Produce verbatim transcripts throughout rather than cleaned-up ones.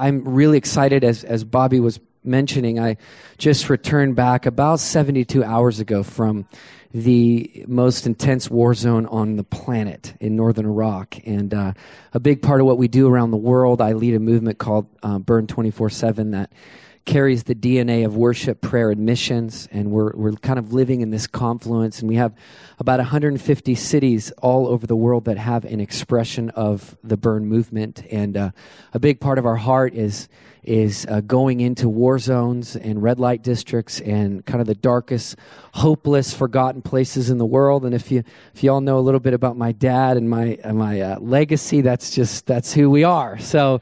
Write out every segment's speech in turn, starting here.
I'm really excited, as, as Bobby was mentioning. I just returned back about seventy-two hours ago from the most intense war zone on the planet in northern Iraq. And uh, a big part of what we do around the world, I lead a movement called uh, Burn twenty-four seven that carries the D N A of worship, prayer, and missions, and we're we're kind of living in this confluence, and we have about one hundred fifty cities all over the world that have an expression of the Burn movement, and uh, a big part of our heart is is uh, going into war zones and red light districts and kind of the darkest, hopeless, forgotten places in the world. And if you if you all know a little bit about my dad and my and my uh, legacy, that's just that's who we are. So.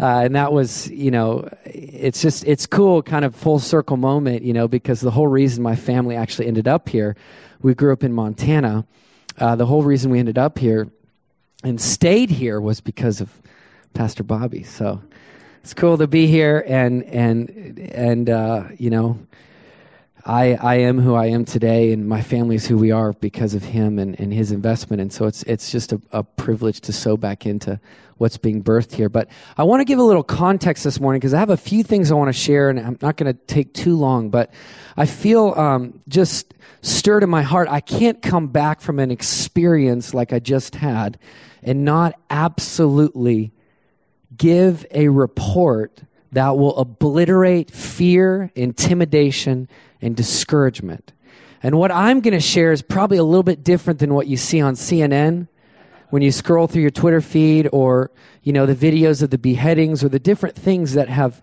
Uh, and that was, you know, it's just, it's cool, kind of full circle moment, you know, because the whole reason my family actually ended up here, we grew up in Montana. Uh, the whole reason we ended up here and stayed here was because of Pastor Bobby. So it's cool to be here. And, and, and, uh, you know, I, I am who I am today, and my family is who we are because of him and, and his investment. And so it's it's just a, a privilege to sow back into what's being birthed here. But I want to give a little context this morning because I have a few things I want to share, and I'm not going to take too long. But I feel um, just stirred in my heart. I can't come back from an experience like I just had and not absolutely give a report that will obliterate fear, intimidation, and discouragement. And what I'm going to share is probably a little bit different than what you see on C N N when you scroll through your Twitter feed, or, you know, the videos of the beheadings or the different things that have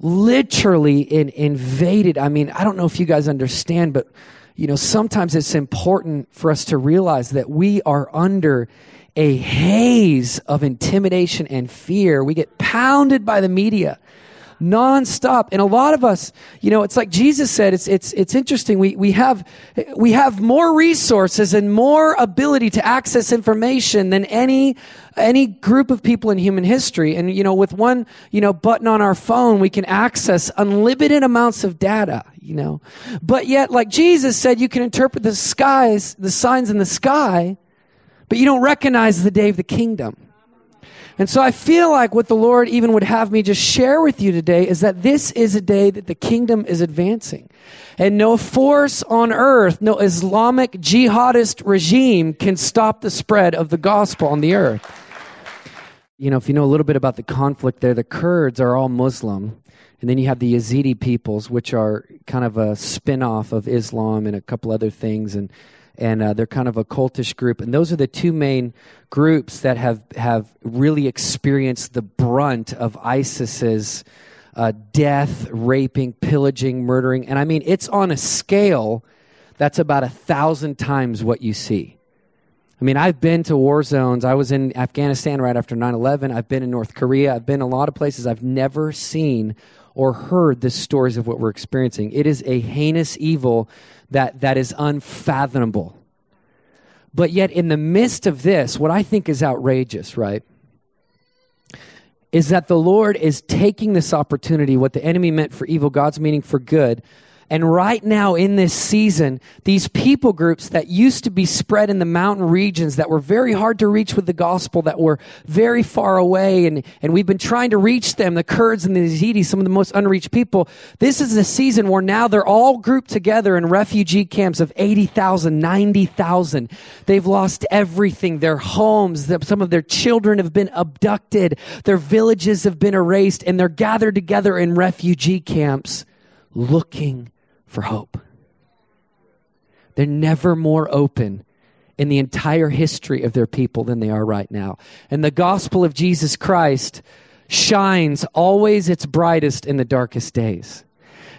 literally in, invaded. I mean, I don't know if you guys understand, but, you know, sometimes it's important for us to realize that we are under a haze of intimidation and fear. We get pounded by the media nonstop. And a lot of us, you know, it's like Jesus said, it's, it's, it's interesting. We, we have, we have more resources and more ability to access information than any, any group of people in human history. And, you know, with one, you know, button on our phone, we can access unlimited amounts of data, you know, but yet, like Jesus said, you can interpret the skies, the signs in the sky, but you don't recognize the day of the kingdom. And so I feel like what the Lord even would have me just share with you today is that this is a day that the kingdom is advancing. And no force on earth, no Islamic jihadist regime can stop the spread of the gospel on the earth. You know, if you know a little bit about the conflict there, the Kurds are all Muslim. And then you have the Yazidi peoples, which are kind of a spin-off of Islam and a couple other things. And And uh, they're kind of a cultish group. And those are the two main groups that have, have really experienced the brunt of ISIS's uh, death, raping, pillaging, murdering. And I mean, it's on a scale that's about a thousand times what you see. I mean, I've been to war zones. I was in Afghanistan right after nine eleven. I've been in North Korea. I've been a lot of places. I've never seen or heard the stories of what we're experiencing. It is a heinous evil that, that is unfathomable. But yet in the midst of this, what I think is outrageous, right, is that the Lord is taking this opportunity, what the enemy meant for evil, God's meaning for good. And right now in this season, these people groups that used to be spread in the mountain regions that were very hard to reach with the gospel, that were very far away, and, and we've been trying to reach them, the Kurds and the Yazidis, some of the most unreached people. This is a season where now they're all grouped together in refugee camps of eighty thousand, ninety thousand. They've lost everything, their homes, the, some of their children have been abducted, their villages have been erased, and they're gathered together in refugee camps looking for hope. They're never more open in the entire history of their people than they are right now. And the gospel of Jesus Christ shines always its brightest in the darkest days.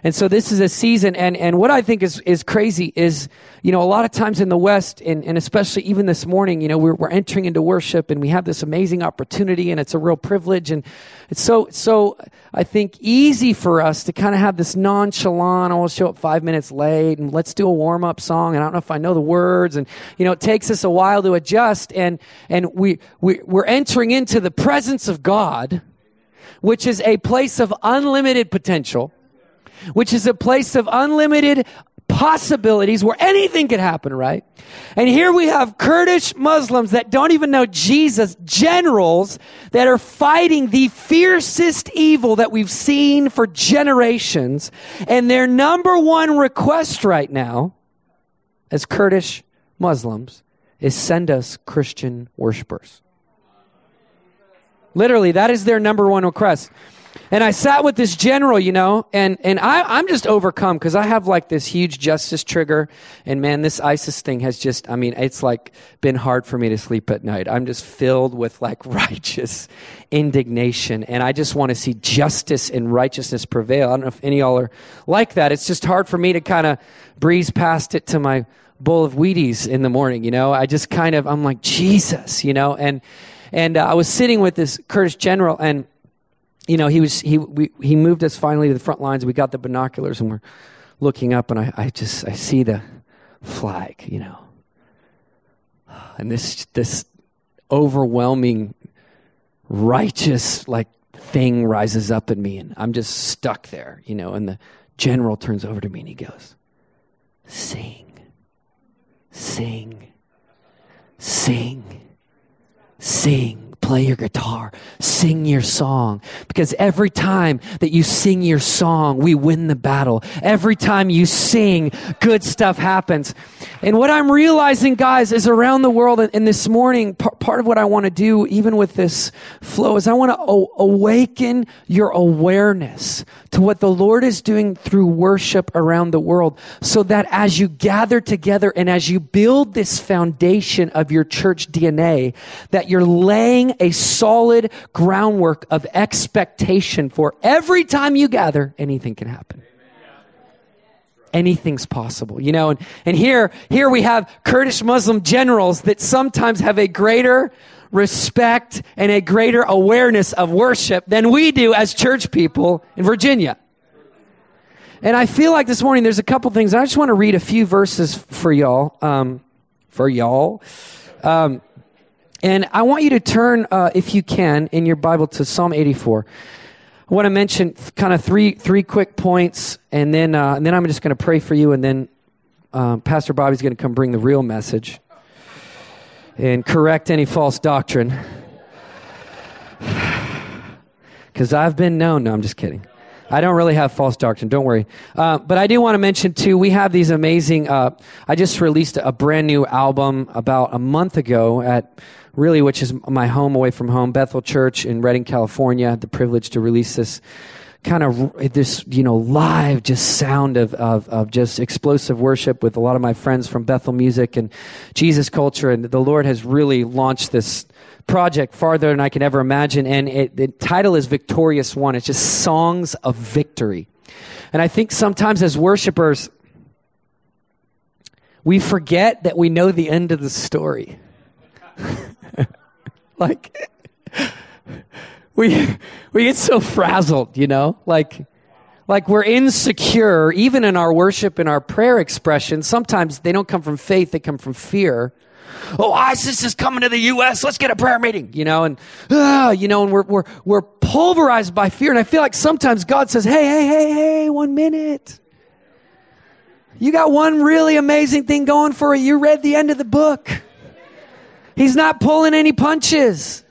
And so this is a season, and, and what I think is, is crazy is, you know, a lot of times in the West, and, and especially even this morning, you know, we're, we're entering into worship, and we have this amazing opportunity, and it's a real privilege, and it's so, so I think easy for us to kind of have this nonchalant, I'll show up five minutes late, and let's do a warm-up song, and I don't know if I know the words, and, you know, it takes us a while to adjust, and, and we, we, we're entering into the presence of God, which is a place of unlimited potential, which is a place of unlimited possibilities where anything could happen, right? And here we have Kurdish Muslims that don't even know Jesus, generals that are fighting the fiercest evil that we've seen for generations. And their number one request right now as Kurdish Muslims is send us Christian worshipers. Literally, that is their number one request. And I sat with this general, you know, and, and I, I'm just overcome because I have like this huge justice trigger. And man, this ISIS thing has just, I mean, it's like been hard for me to sleep at night. I'm just filled with like righteous indignation. And I just want to see justice and righteousness prevail. I don't know if any of y'all are like that. It's just hard for me to kind of breeze past it to my bowl of Wheaties in the morning, you know. I just kind of, I'm like, Jesus, you know. And, and uh, I was sitting with this Kurdish general and You know, he was he we, he moved us finally to the front lines. We got the binoculars and we're looking up, and I, I just I see the flag, you know, and this this overwhelming righteous like thing rises up in me, and I'm just stuck there, you know. And the general turns over to me and he goes, "Sing, sing, sing, sing. Play your guitar, sing your song, because every time that you sing your song, we win the battle. Every time you sing, good stuff happens." And what I'm realizing, guys, is around the world, and this morning, part of what I want to do, even with this flow, is I want to awaken your awareness to what the Lord is doing through worship around the world, so that as you gather together and as you build this foundation of your church D N A, that you're laying a solid groundwork of expectation for every time you gather, anything can happen. Anything's possible, you know, and, and here, here we have Kurdish Muslim generals that sometimes have a greater respect and a greater awareness of worship than we do as church people in Virginia. And I feel like this morning there's a couple things. I just want to read a few verses for y'all, um, for y'all, um, and I want you to turn, uh, if you can, in your Bible to Psalm eighty-four. I want to mention th- kind of three three quick points, and then uh, and then I'm just going to pray for you, and then um, Pastor Bobby's going to come bring the real message and correct any false doctrine. Because I've been known. No, I'm just kidding. I don't really have false doctrine. Don't worry. Uh, but I do want to mention, too, we have these amazing, uh, I just released a brand new album about a month ago at really, which is my home away from home, Bethel Church in Redding, California. I had the privilege to release this kind of this, you know, live just sound of, of, of just explosive worship with a lot of my friends from Bethel Music and Jesus Culture. And the Lord has really launched this project farther than I can ever imagine. And it, the title is Victorious One. It's just songs of victory. And I think sometimes as worshipers, we forget that we know the end of the story. Like, we we get so frazzled, you know, like like we're insecure, even in our worship and our prayer expression. Sometimes they don't come from faith, they come from fear. Oh, ISIS is coming to the U S. Let's get a prayer meeting, you know, and uh, you know, and we're we're we're pulverized by fear. And I feel like sometimes God says, "Hey, hey, hey, hey, one minute. You got one really amazing thing going for you. You read the end of the book." He's not pulling any punches.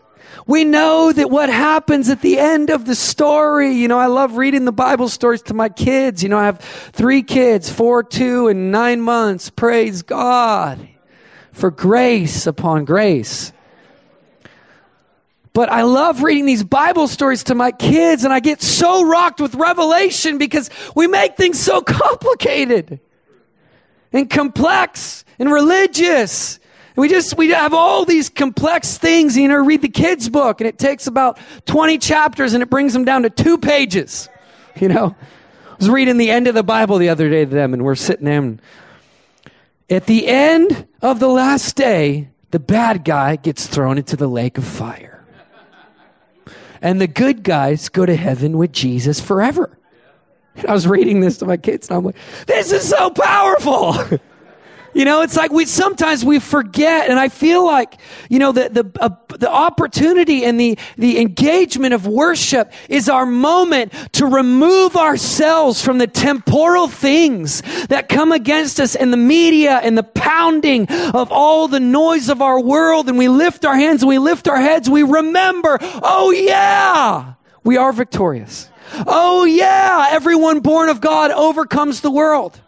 We know that what happens at the end of the story, you know, I love reading the Bible stories to my kids. You know, I have three kids, four, two, and nine months. Praise God for grace upon grace. But I love reading these Bible stories to my kids, and I get so rocked with revelation because we make things so complicated and complex and religious. We just, we have all these complex things, you know, read the kids' book and it takes about twenty chapters and it brings them down to two pages, you know. I was reading the end of the Bible the other day to them and we're sitting there and at the end of the last day, the bad guy gets thrown into the lake of fire. And the good guys go to heaven with Jesus forever. And I was reading this to my kids and I'm like, this is so powerful. You know, it's like we sometimes we forget, and I feel like, you know, the the uh, the opportunity and the the engagement of worship is our moment to remove ourselves from the temporal things that come against us in the media and the pounding of all the noise of our world, and we lift our hands and we lift our heads. We remember, oh yeah, we are victorious. Oh yeah, everyone born of God overcomes the world.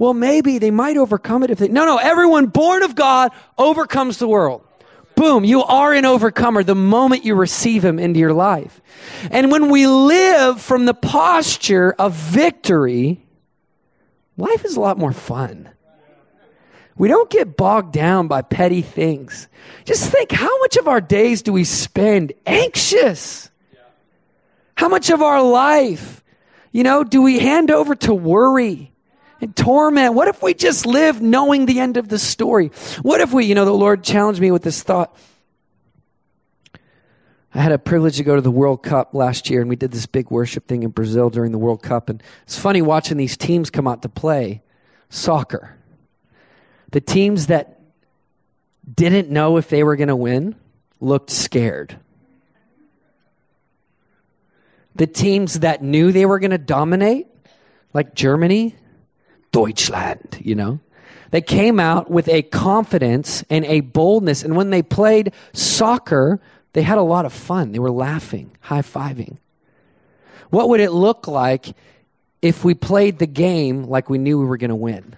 Well, maybe they might overcome it if they... No, no, everyone born of God overcomes the world. Boom, you are an overcomer the moment you receive him into your life. And when we live from the posture of victory, life is a lot more fun. We don't get bogged down by petty things. Just think, how much of our days do we spend anxious? How much of our life, you know, do we hand over to worry and torment? What if we just live knowing the end of the story? What if we, you know, the Lord challenged me with this thought. I had a privilege to go to the World Cup last year, and we did this big worship thing in Brazil during the World Cup. And it's funny watching these teams come out to play soccer. The teams that didn't know if they were going to win looked scared. The teams that knew they were going to dominate, like Germany, Deutschland, you know, they came out with a confidence and a boldness. And when they played soccer, they had a lot of fun. They were laughing, high-fiving. What would it look like if we played the game like we knew we were going to win?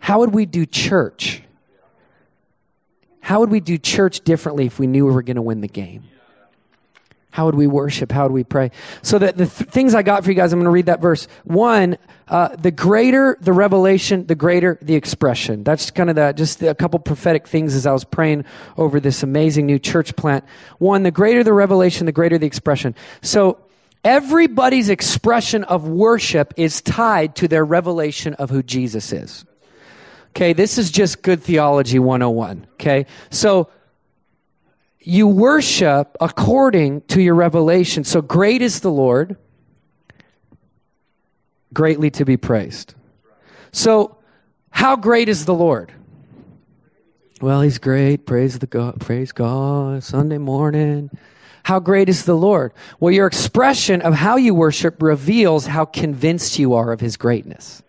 How would we do church? How would we do church differently if we knew we were going to win the game? How would we worship? How would we pray? So that the th- things I got for you guys, I'm going to read that verse. One, uh, the greater the revelation, the greater the expression. That's kind of the, just a couple prophetic things as I was praying over this amazing new church plant. One, the greater the revelation, the greater the expression. So everybody's expression of worship is tied to their revelation of who Jesus is. Okay, this is just good theology one oh one. Okay, so you worship according to your revelation. So great is the Lord, greatly to be praised. So how great is the Lord? Well, he's great. Praise the God. Praise God. Sunday morning. How great is the Lord? Well, your expression of how you worship reveals how convinced you are of his greatness.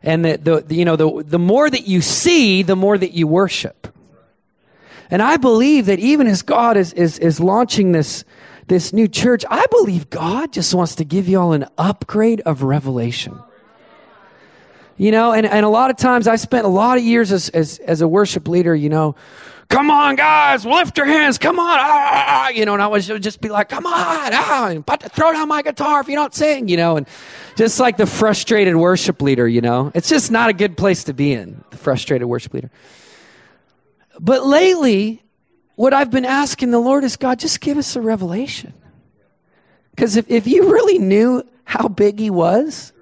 And the, the, the you know the the more that you see, the more that you worship. And I believe that even as God is, is, is launching this, this new church, I believe God just wants to give you all an upgrade of revelation. You know, and, and a lot of times I spent a lot of years as, as, as a worship leader, you know, come on, guys, lift your hands, come on, ah, you know, and I would just be like, come on, ah, I'm about to throw down my guitar if you don't sing, you know, and just like the frustrated worship leader, you know. It's just not a good place to be in, the frustrated worship leader. But lately, what I've been asking the Lord is, God, just give us a revelation. Because if, if you really knew how big he was,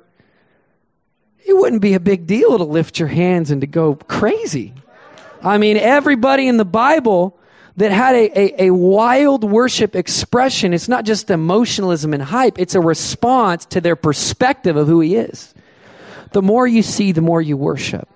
it wouldn't be a big deal to lift your hands and to go crazy. I mean, everybody in the Bible that had a, a, a wild worship expression, it's not just emotionalism and hype, it's a response to their perspective of who he is. The more you see, the more you worship.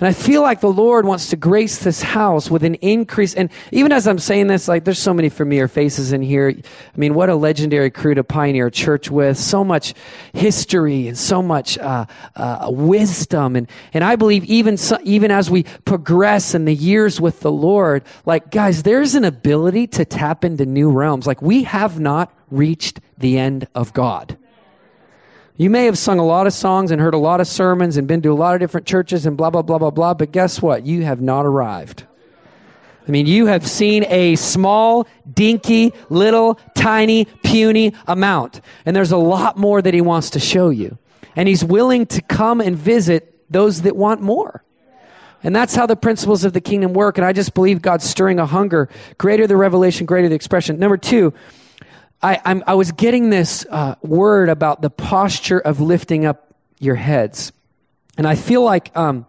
And I feel like the Lord wants to grace this house with an increase. And even as I'm saying this, like, there's so many familiar faces in here. I mean, what a legendary crew to pioneer a church with. So much history and so much uh, uh, wisdom. And, and I believe even, so, even as we progress in the years with the Lord, like, guys, there's an ability to tap into new realms. Like, we have not reached the end of God. You may have sung a lot of songs and heard a lot of sermons and been to a lot of different churches and blah, blah, blah, blah, blah, but guess what? You have not arrived. I mean, you have seen a small, dinky, little, tiny, puny amount, and there's a lot more that he wants to show you, and he's willing to come and visit those that want more. And that's how the principles of the kingdom work, and I just believe God's stirring a hunger. Greater the revelation, greater the expression. Number two, I, I'm, I was getting this uh, word about the posture of lifting up your heads. And I feel like um,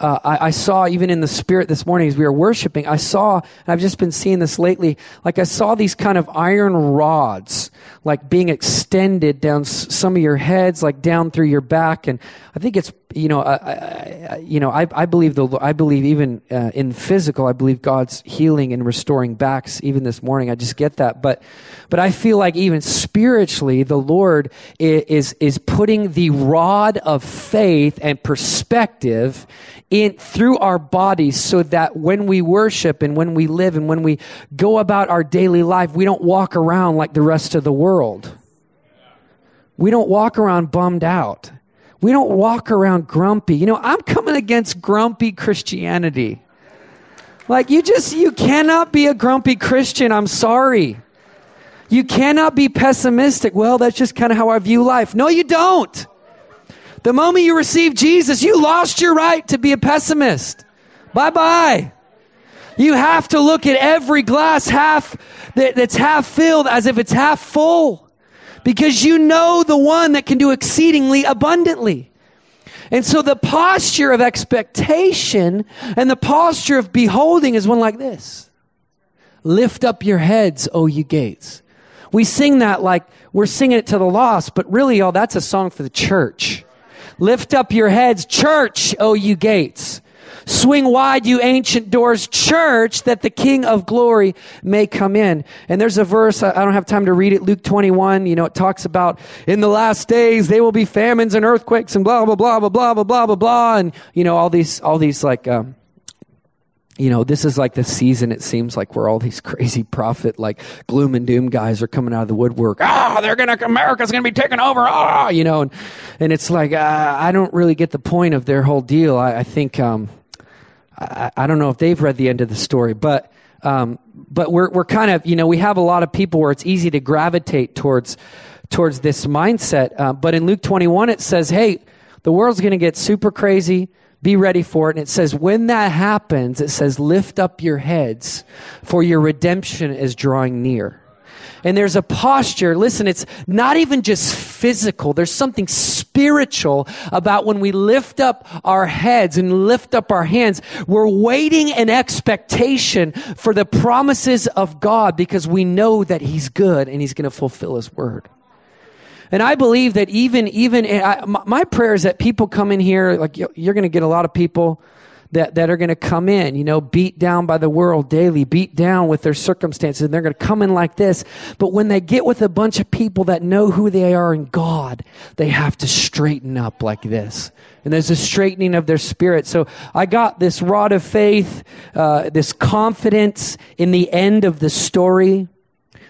uh, I, I saw even in the spirit this morning as we were worshiping, I saw, and I've just been seeing this lately, like I saw these kind of iron rods, like being extended down s- some of your heads, like down through your back. And I think it's, you know, I, I, you know, I, I believe the, I believe even uh, in physical, I believe God's healing and restoring backs even this morning. I just get that. But, but I feel like even spiritually, the Lord is, is putting the rod of faith and perspective in through our bodies so that when we worship and when we live and when we go about our daily life, we don't walk around like the rest of the world. We don't walk around bummed out. We don't walk around grumpy. You know, I'm coming against grumpy Christianity. Like, you just, you cannot be a grumpy Christian. I'm sorry. You cannot be pessimistic. Well, that's just kind of how I view life. No, you don't. The moment you receive Jesus, you lost your right to be a pessimist. Bye-bye. You have to look at every glass half that, that's half filled as if it's half full. Because you know the one that can do exceedingly abundantly. And so the posture of expectation and the posture of beholding is one like this. Lift up your heads, O ye gates. We sing that like we're singing it to the lost, but really, oh, that's a song for the church. Lift up your heads, church, O you gates. Swing wide, you ancient doors, church, that the King of glory may come in. And there's a verse, I don't have time to read it, Luke twenty-one, you know, it talks about in the last days, they will be famines and earthquakes and blah, blah, blah, blah, blah, blah, blah, blah, blah. And, you know, all these, all these like, um, you know, this is like the season, it seems like, where all these crazy prophet, like gloom and doom guys are coming out of the woodwork. Ah, they're going to, America's going to be taken over. Ah, you know, and, and it's like, uh, I don't really get the point of their whole deal. I, I think, um, I, I don't know if they've read the end of the story, but, um, but we're, we're kind of, you know, we have a lot of people where it's easy to gravitate towards, towards this mindset. Uh, but in Luke twenty-one, it says, hey, the world's going to get super crazy. Be ready for it. And it says, when that happens, it says, lift up your heads, for your redemption is drawing near. And there's a posture. Listen, it's not even just physical. There's something spiritual about when we lift up our heads and lift up our hands. We're waiting in expectation for the promises of God because we know that He's good and He's going to fulfill His word. And I believe that even, even I, my prayer is that people come in here, like you're going to get a lot of people that, that are going to come in, you know, beat down by the world daily, beat down with their circumstances, and they're going to come in like this. But when they get with a bunch of people that know who they are in God, they have to straighten up like this. And there's a straightening of their spirit. So I got this rod of faith, uh, this confidence in the end of the story.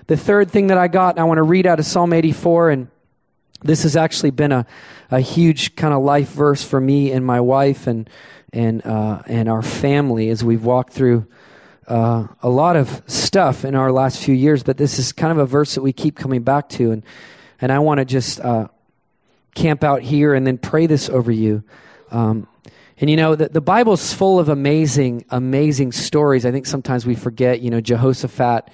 The third thing that I got, and I want to read out of Psalm eighty-four, and this has actually been a, a huge kind of life verse for me and my wife and and uh, and our family as we've walked through uh, a lot of stuff in our last few years. But this is kind of a verse that we keep coming back to, and and I want to just uh, camp out here and then pray this over you. Um, and you know, the, the Bible's full of amazing, amazing stories. I think sometimes we forget. You know, Jehoshaphat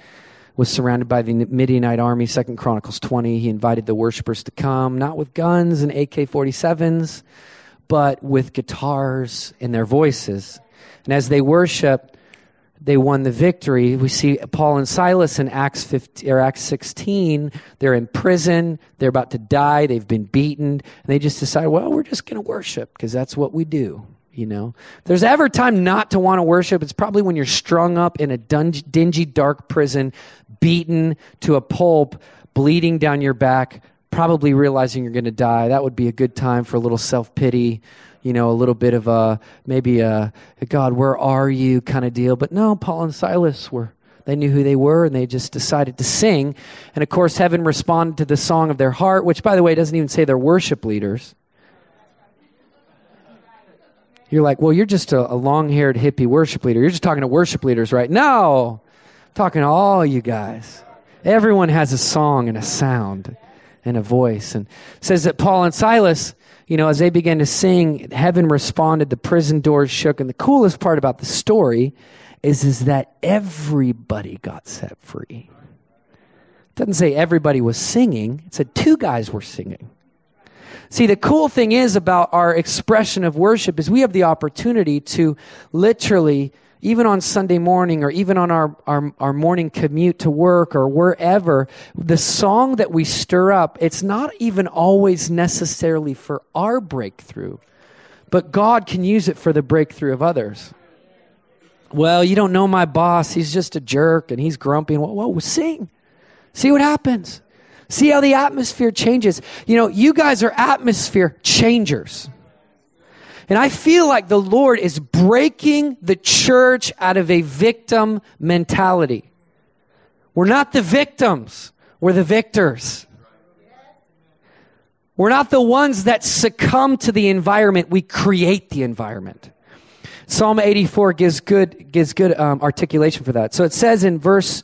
was surrounded by the Midianite army, Second Chronicles twenty. He invited the worshipers to come, not with guns and A K forty-sevens, but with guitars and their voices. And as they worshiped, they won the victory. We see Paul and Silas in Acts fifteen, or Acts sixteen. They're in prison. They're about to die. They've been beaten. And they just decide, well, we're just going to worship because that's what we do. You know, if there's ever time not to want to worship, it's probably when you're strung up in a dingy, dark prison, beaten to a pulp, bleeding down your back, probably realizing you're going to die. That would be a good time for a little self-pity, you know, a little bit of a, maybe a, a God, where are you kind of deal. But no, Paul and Silas were, they knew who they were, and they just decided to sing. And of course, heaven responded to the song of their heart, which, by the way, doesn't even say they're worship leaders. You're like, well, you're just a, a long-haired hippie worship leader. You're just talking to worship leaders, right? No, I'm talking to all you guys. Everyone has a song and a sound and a voice. And it says that Paul and Silas, you know, as they began to sing, heaven responded, the prison doors shook. And the coolest part about the story is, is that everybody got set free. It doesn't say everybody was singing. It said two guys were singing. See, the cool thing is about our expression of worship is we have the opportunity to literally, even on Sunday morning or even on our, our, our morning commute to work or wherever, the song that we stir up, it's not even always necessarily for our breakthrough, but God can use it for the breakthrough of others. Well, you don't know my boss. He's just a jerk and he's grumpy. And whoa, whoa, sing. See what happens. See how the atmosphere changes. You know, you guys are atmosphere changers. And I feel like the Lord is breaking the church out of a victim mentality. We're not the victims. We're the victors. We're not the ones that succumb to the environment. We create the environment. Psalm eighty-four gives good gives good um, articulation for that. So it says in verse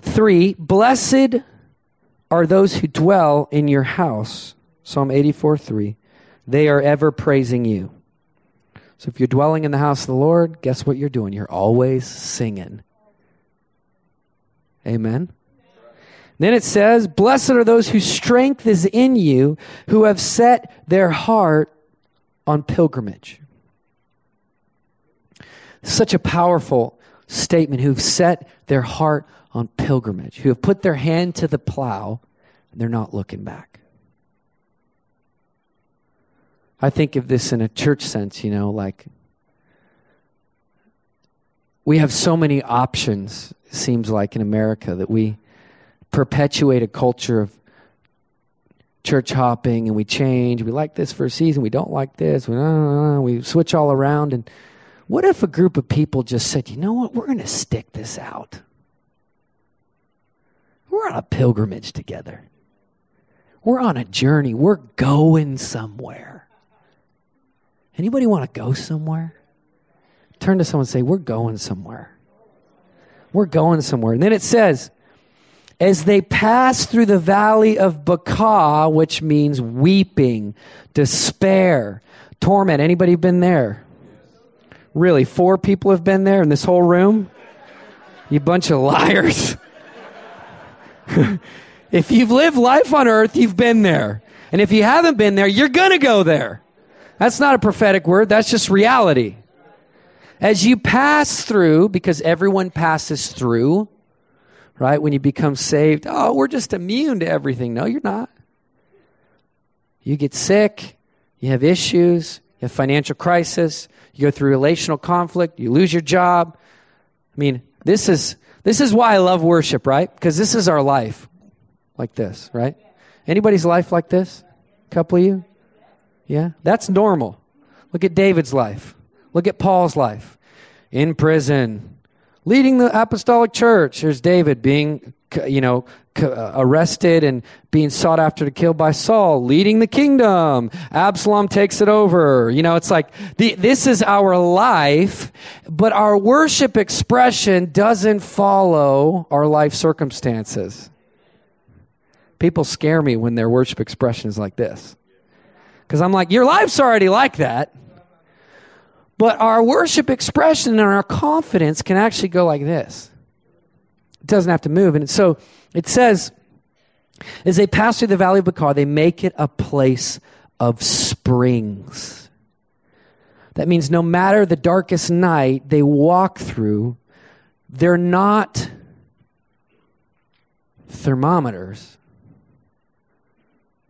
three, "Blessed are those who dwell in your house." Psalm eighty-four three. "They are ever praising you." So if you're dwelling in the house of the Lord, guess what you're doing? You're always singing. Amen. Then it says, "Blessed are those whose strength is in you, who have set their heart on pilgrimage." Such a powerful statement. Who've set their heart on pilgrimage, who have put their hand to the plow, and they're not looking back. I think of this in a church sense, you know, like we have so many options, it seems like, in America, that we perpetuate a culture of church hopping, and we change. We like this for a season, we don't like this, we, uh, we switch all around. And what if a group of people just said, you know what, we're going to stick this out. We're on a pilgrimage together. We're on a journey. We're going somewhere. Anybody want to go somewhere? Turn to someone and say, we're going somewhere. We're going somewhere. And then it says, as they pass through the valley of Baca, which means weeping, despair, torment. Anybody been there? Really, four people have been there in this whole room? You bunch of liars. If you've lived life on earth, you've been there. And if you haven't been there, you're going to go there. That's not a prophetic word. That's just reality. As you pass through, because everyone passes through, right? When you become saved, oh, we're just immune to everything. No, you're not. You get sick. You have issues. You have financial crisis. You go through relational conflict. You lose your job. I mean, this is this is why I love worship, right? Because this is our life, like this, right? Anybody's life like this? A couple of you? Yeah, that's normal. Look at David's life. Look at Paul's life. In prison, leading the apostolic church. Here's David being, you know, arrested and being sought after to kill by Saul, leading the kingdom. Absalom takes it over. You know, it's like the, this is our life, but our worship expression doesn't follow our life circumstances. People scare me when their worship expression is like this, because I'm like, your life's already like that. But our worship expression and our confidence can actually go like this. It doesn't have to move. And so it says, as they pass through the valley of Baca, they make it a place of springs. That means no matter the darkest night they walk through, they're not thermometers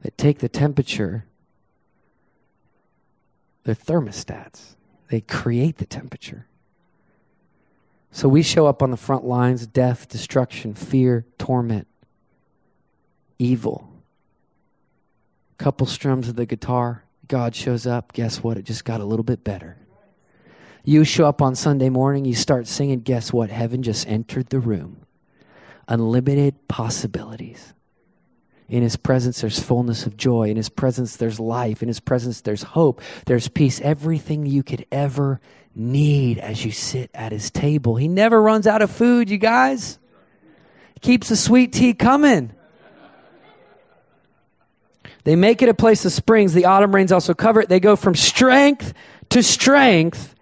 that take the temperature. They're thermostats. They create the temperature. So we show up on the front lines, death, destruction, fear, torment, evil. Couple strums of the guitar, God shows up. Guess what? It just got a little bit better. You show up on Sunday morning, you start singing. Guess what? Heaven just entered the room. Unlimited possibilities. In His presence, there's fullness of joy. In His presence, there's life. In His presence, there's hope. There's peace. Everything you could ever need as you sit at His table. He never runs out of food, you guys. He keeps the sweet tea coming. They make it a place of springs. The autumn rains also cover it. They go from strength to strength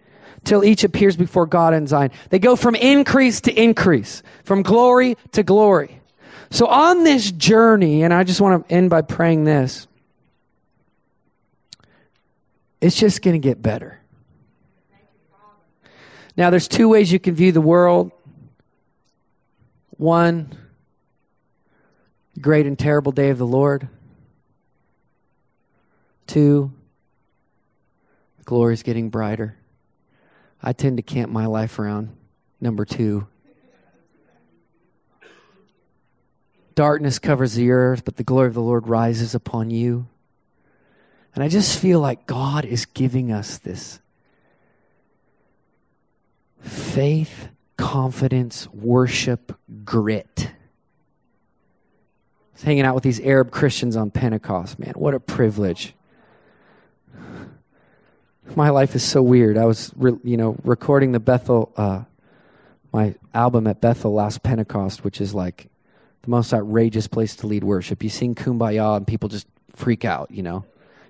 till each appears before God in Zion. They go from increase to increase, from glory to glory. So on this journey, and I just want to end by praying this, It's just going to get better. Now, there's two ways you can view the world. One, great and terrible day of the Lord. Two, glory's getting brighter. I tend to camp my life around number two. Darkness covers the earth, but the glory of the Lord rises upon you. And I just feel like God is giving us this faith, confidence, worship, grit. I was hanging out with these Arab Christians on Pentecost, man. What a privilege. My life is so weird. I was, re- you know, recording the Bethel, uh, my album at Bethel last Pentecost, which is like the most outrageous place to lead worship. You sing Kumbaya and people just freak out, you know.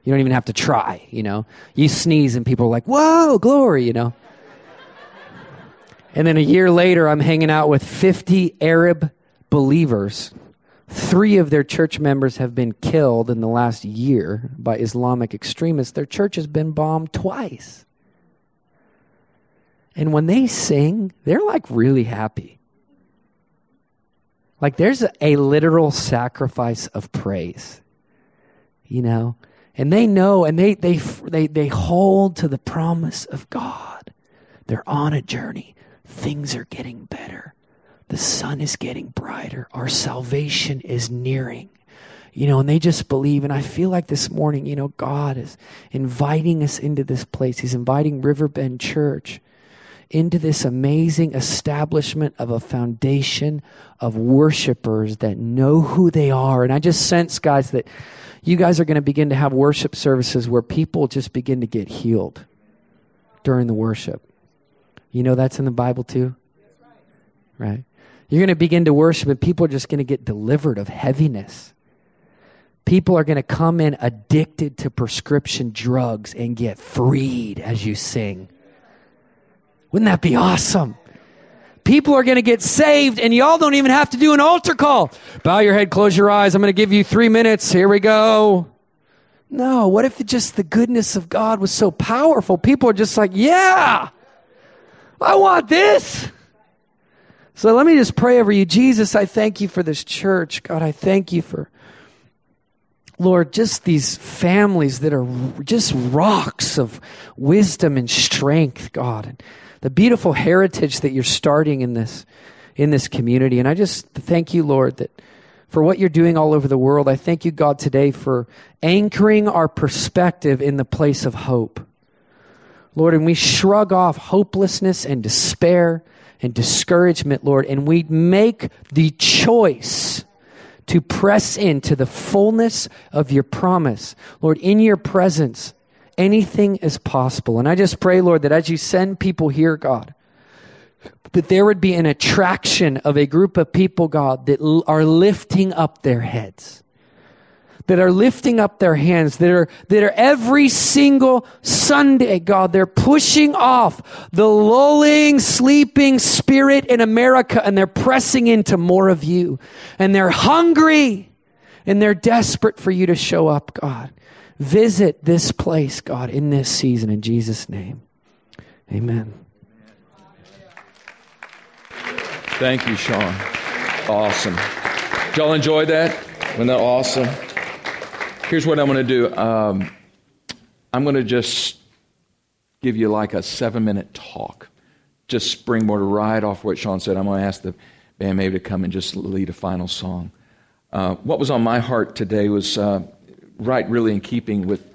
You don't even have to try, you know. You sneeze and people are like, whoa, glory, you know. And then a year later, I'm hanging out with fifty Arab believers. Three of their church members have been killed in the last year by Islamic extremists. Their church has been bombed twice. And when they sing, they're like really happy. Like there's a, a literal sacrifice of praise, you know? And they know, and they they they they hold to the promise of God. They're on a journey. Things are getting better. The sun is getting brighter. Our salvation is nearing. You know, and they just believe. And I feel like this morning, you know, God is inviting us into this place. He's inviting Riverbend Church into this amazing establishment of a foundation of worshipers that know who they are. And I just sense, guys, that you guys are going to begin to have worship services where people just begin to get healed during the worship. You know that's in the Bible too? Right? You're going to begin to worship and people are just going to get delivered of heaviness. People are going to come in addicted to prescription drugs and get freed as you sing. Wouldn't that be awesome? People are going to get saved and y'all don't even have to do an altar call. Bow your head, close your eyes. I'm going to give you three minutes. Here we go. No, what if just the goodness of God was so powerful? People are just like, yeah, I want this. So let me just pray over you. Jesus, I thank you for this church. God, I thank you for, Lord, just these families that are just rocks of wisdom and strength, God, and the beautiful heritage that you're starting in this, in this community. And I just thank you, Lord, that for what you're doing all over the world. I thank you, God, today for anchoring our perspective in the place of hope. Lord, and we shrug off hopelessness and despair and discouragement, Lord, and we make the choice to press into the fullness of your promise. Lord, in your presence, anything is possible. And I just pray, Lord, that as you send people here, God, that there would be an attraction of a group of people, God, that l- are lifting up their heads, that are lifting up their hands, that are that are every single Sunday, God, they're pushing off the lulling, sleeping spirit in America, and they're pressing into more of you. And they're hungry, and they're desperate for you to show up, God. Visit this place, God, in this season, in Jesus' name. Amen. Thank you, Sean. Awesome. Did y'all enjoy that? Wasn't that awesome? Here's what I'm going to do. Um, I'm going to just give you like a seven-minute talk. Just springboard right off what Sean said. I'm going to ask the band maybe to come and just lead a final song. Uh, what was on my heart today was uh, right really in keeping with,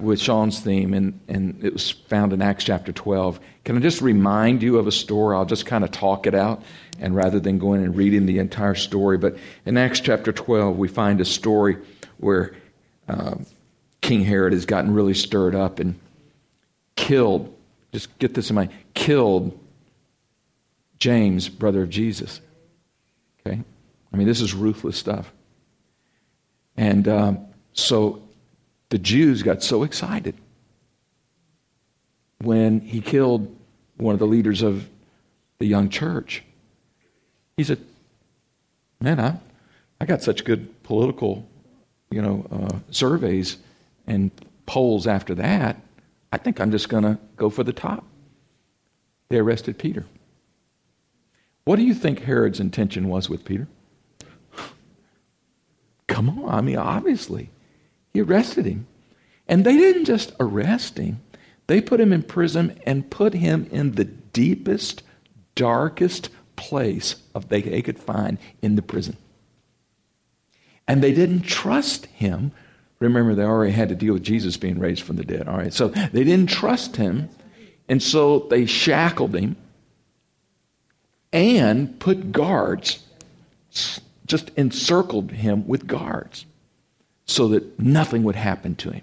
with Sean's theme, and, and it was found in Acts chapter twelve. Can I just remind you of a story? I'll just kind of talk it out, and rather than going and reading the entire story. But in Acts chapter twelve, we find a story where Uh, King Herod has gotten really stirred up and killed, just get this in mind, killed James, brother of Jesus. Okay? I mean, this is ruthless stuff. And um, so the Jews got so excited when he killed one of the leaders of the young church. He said, man, I, I got such good political you know, uh, surveys and polls after that, I think I'm just going to go for the top. They arrested Peter. What do you think Herod's intention was with Peter? Come on, I mean, obviously. He arrested him. And they didn't just arrest him. They put him in prison and put him in the deepest, darkest place of they, they could find in the prison. And they didn't trust him. Remember, they already had to deal with Jesus being raised from the dead. All right, so they didn't trust him. And so they shackled him and put guards, just encircled him with guards so that nothing would happen to him.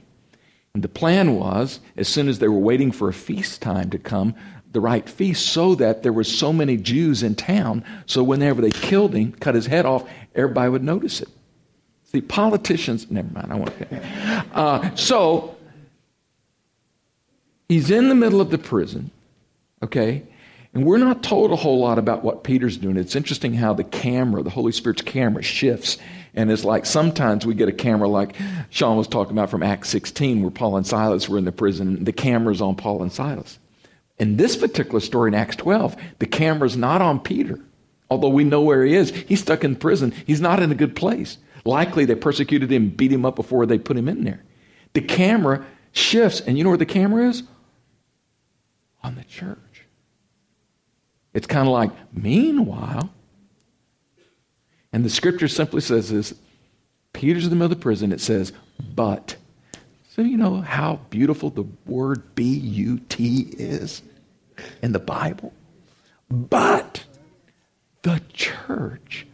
And the plan was, as soon as they were waiting for a feast time to come, the right feast, so that there were so many Jews in town, so whenever they killed him, cut his head off, everybody would notice it. See, politicians, never mind, I won't. Uh, so, he's in the middle of the prison, okay? And we're not told a whole lot about what Peter's doing. It's interesting how the camera, the Holy Spirit's camera, shifts. And it's like sometimes we get a camera like Sean was talking about from Acts sixteen, where Paul and Silas were in the prison. The camera's on Paul and Silas. In this particular story in Acts twelve, the camera's not on Peter. Although we know where he is, he's stuck in prison. He's not in a good place. Likely they persecuted him, beat him up before they put him in there. The camera shifts, and you know where the camera is? On the church. It's kind of like, meanwhile, and the scripture simply says this, Peter's in the middle of the prison, it says, but. So you know how beautiful the word B U T is in the Bible? But the church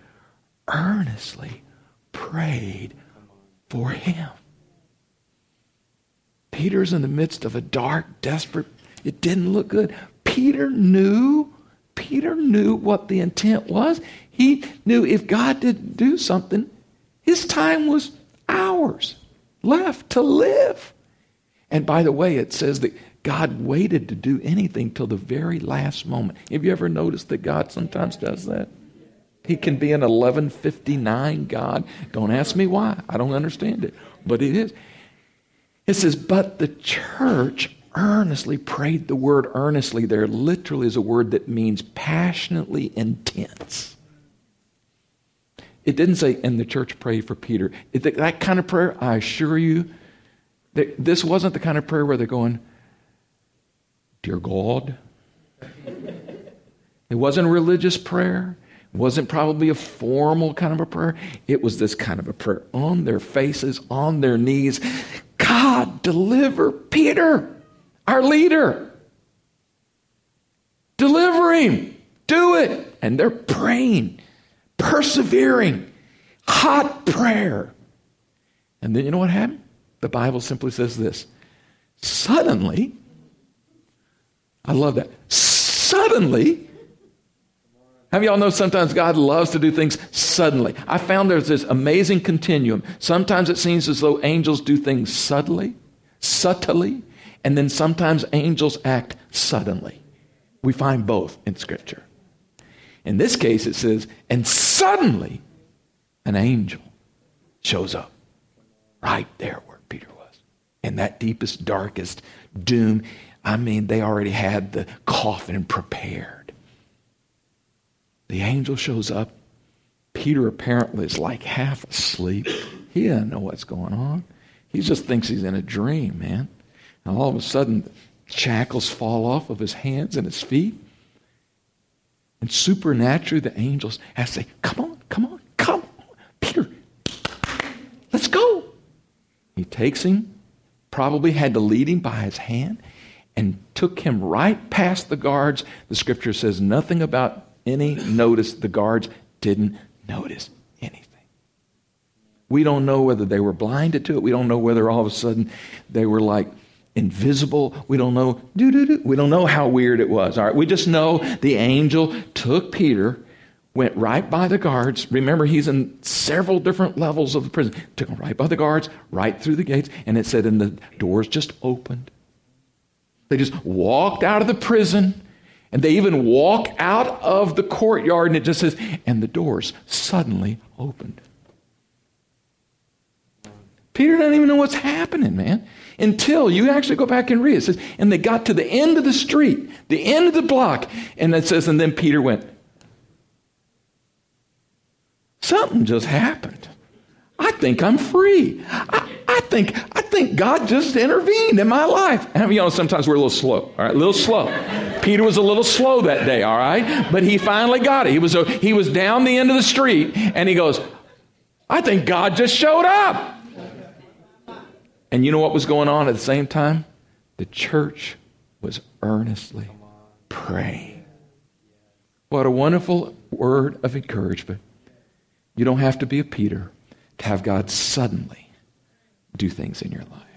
earnestly prayed for him. Peter's in the midst of a dark, desperate, it didn't look good. Peter knew Peter knew what the intent was. He knew if God didn't do something, his time was hours left to live. And by the way, it says that God waited to do anything till the very last moment. Have you ever noticed that God sometimes does that? He can be an eleven fifty-nine God. Don't ask me why. I don't understand it. But it is. It says, but the church earnestly prayed. The word earnestly there literally is a word that means passionately intense. It didn't say, and the church prayed for Peter. It, that kind of prayer, I assure you, that this wasn't the kind of prayer where they're going, dear God. It wasn't a religious prayer. It wasn't probably a formal kind of a prayer. It was this kind of a prayer. On their faces, on their knees, God, deliver Peter. Our leader, deliver him, do it. And they're praying, persevering, hot prayer. And then you know what happened? The Bible simply says this. Suddenly, I love that. Suddenly, have y'all know sometimes God loves to do things suddenly? I found there's this amazing continuum. Sometimes it seems as though angels do things subtly, subtly. And then sometimes angels act suddenly. We find both in Scripture. In this case, it says, and suddenly an angel shows up right there where Peter was. In that deepest, darkest doom. I mean, they already had the coffin prepared. The angel shows up. Peter apparently is like half asleep. He doesn't know what's going on. He just thinks he's in a dream, man. And all of a sudden, shackles fall off of his hands and his feet. And supernaturally, the angels have to say, come on, come on, come on, Peter, let's go. He takes him, probably had to lead him by his hand, and took him right past the guards. The scripture says nothing about any notice. The guards didn't notice anything. We don't know whether they were blinded to it. We don't know whether all of a sudden they were like, invisible. We don't know. Doo-doo-doo. We don't know how weird it was. All right. We just know the angel took Peter, went right by the guards. Remember, he's in several different levels of the prison. Took him right by the guards, right through the gates. And it said, and the doors just opened. They just walked out of the prison. And they even walk out of the courtyard. And it just says, and the doors suddenly opened. Peter doesn't even know what's happening, man, until you actually go back and read it. It says, and they got to the end of the street, the end of the block, and it says, and then Peter went. Something just happened. I think I'm free. I, I think I think God just intervened in my life. And you know, sometimes we're a little slow, all right? A little slow. Peter was a little slow that day, all right? But he finally got it. He was a, he was down the end of the street, and he goes, I think God just showed up. And you know what was going on at the same time? The church was earnestly praying. What a wonderful word of encouragement. You don't have to be a Peter to have God suddenly do things in your life.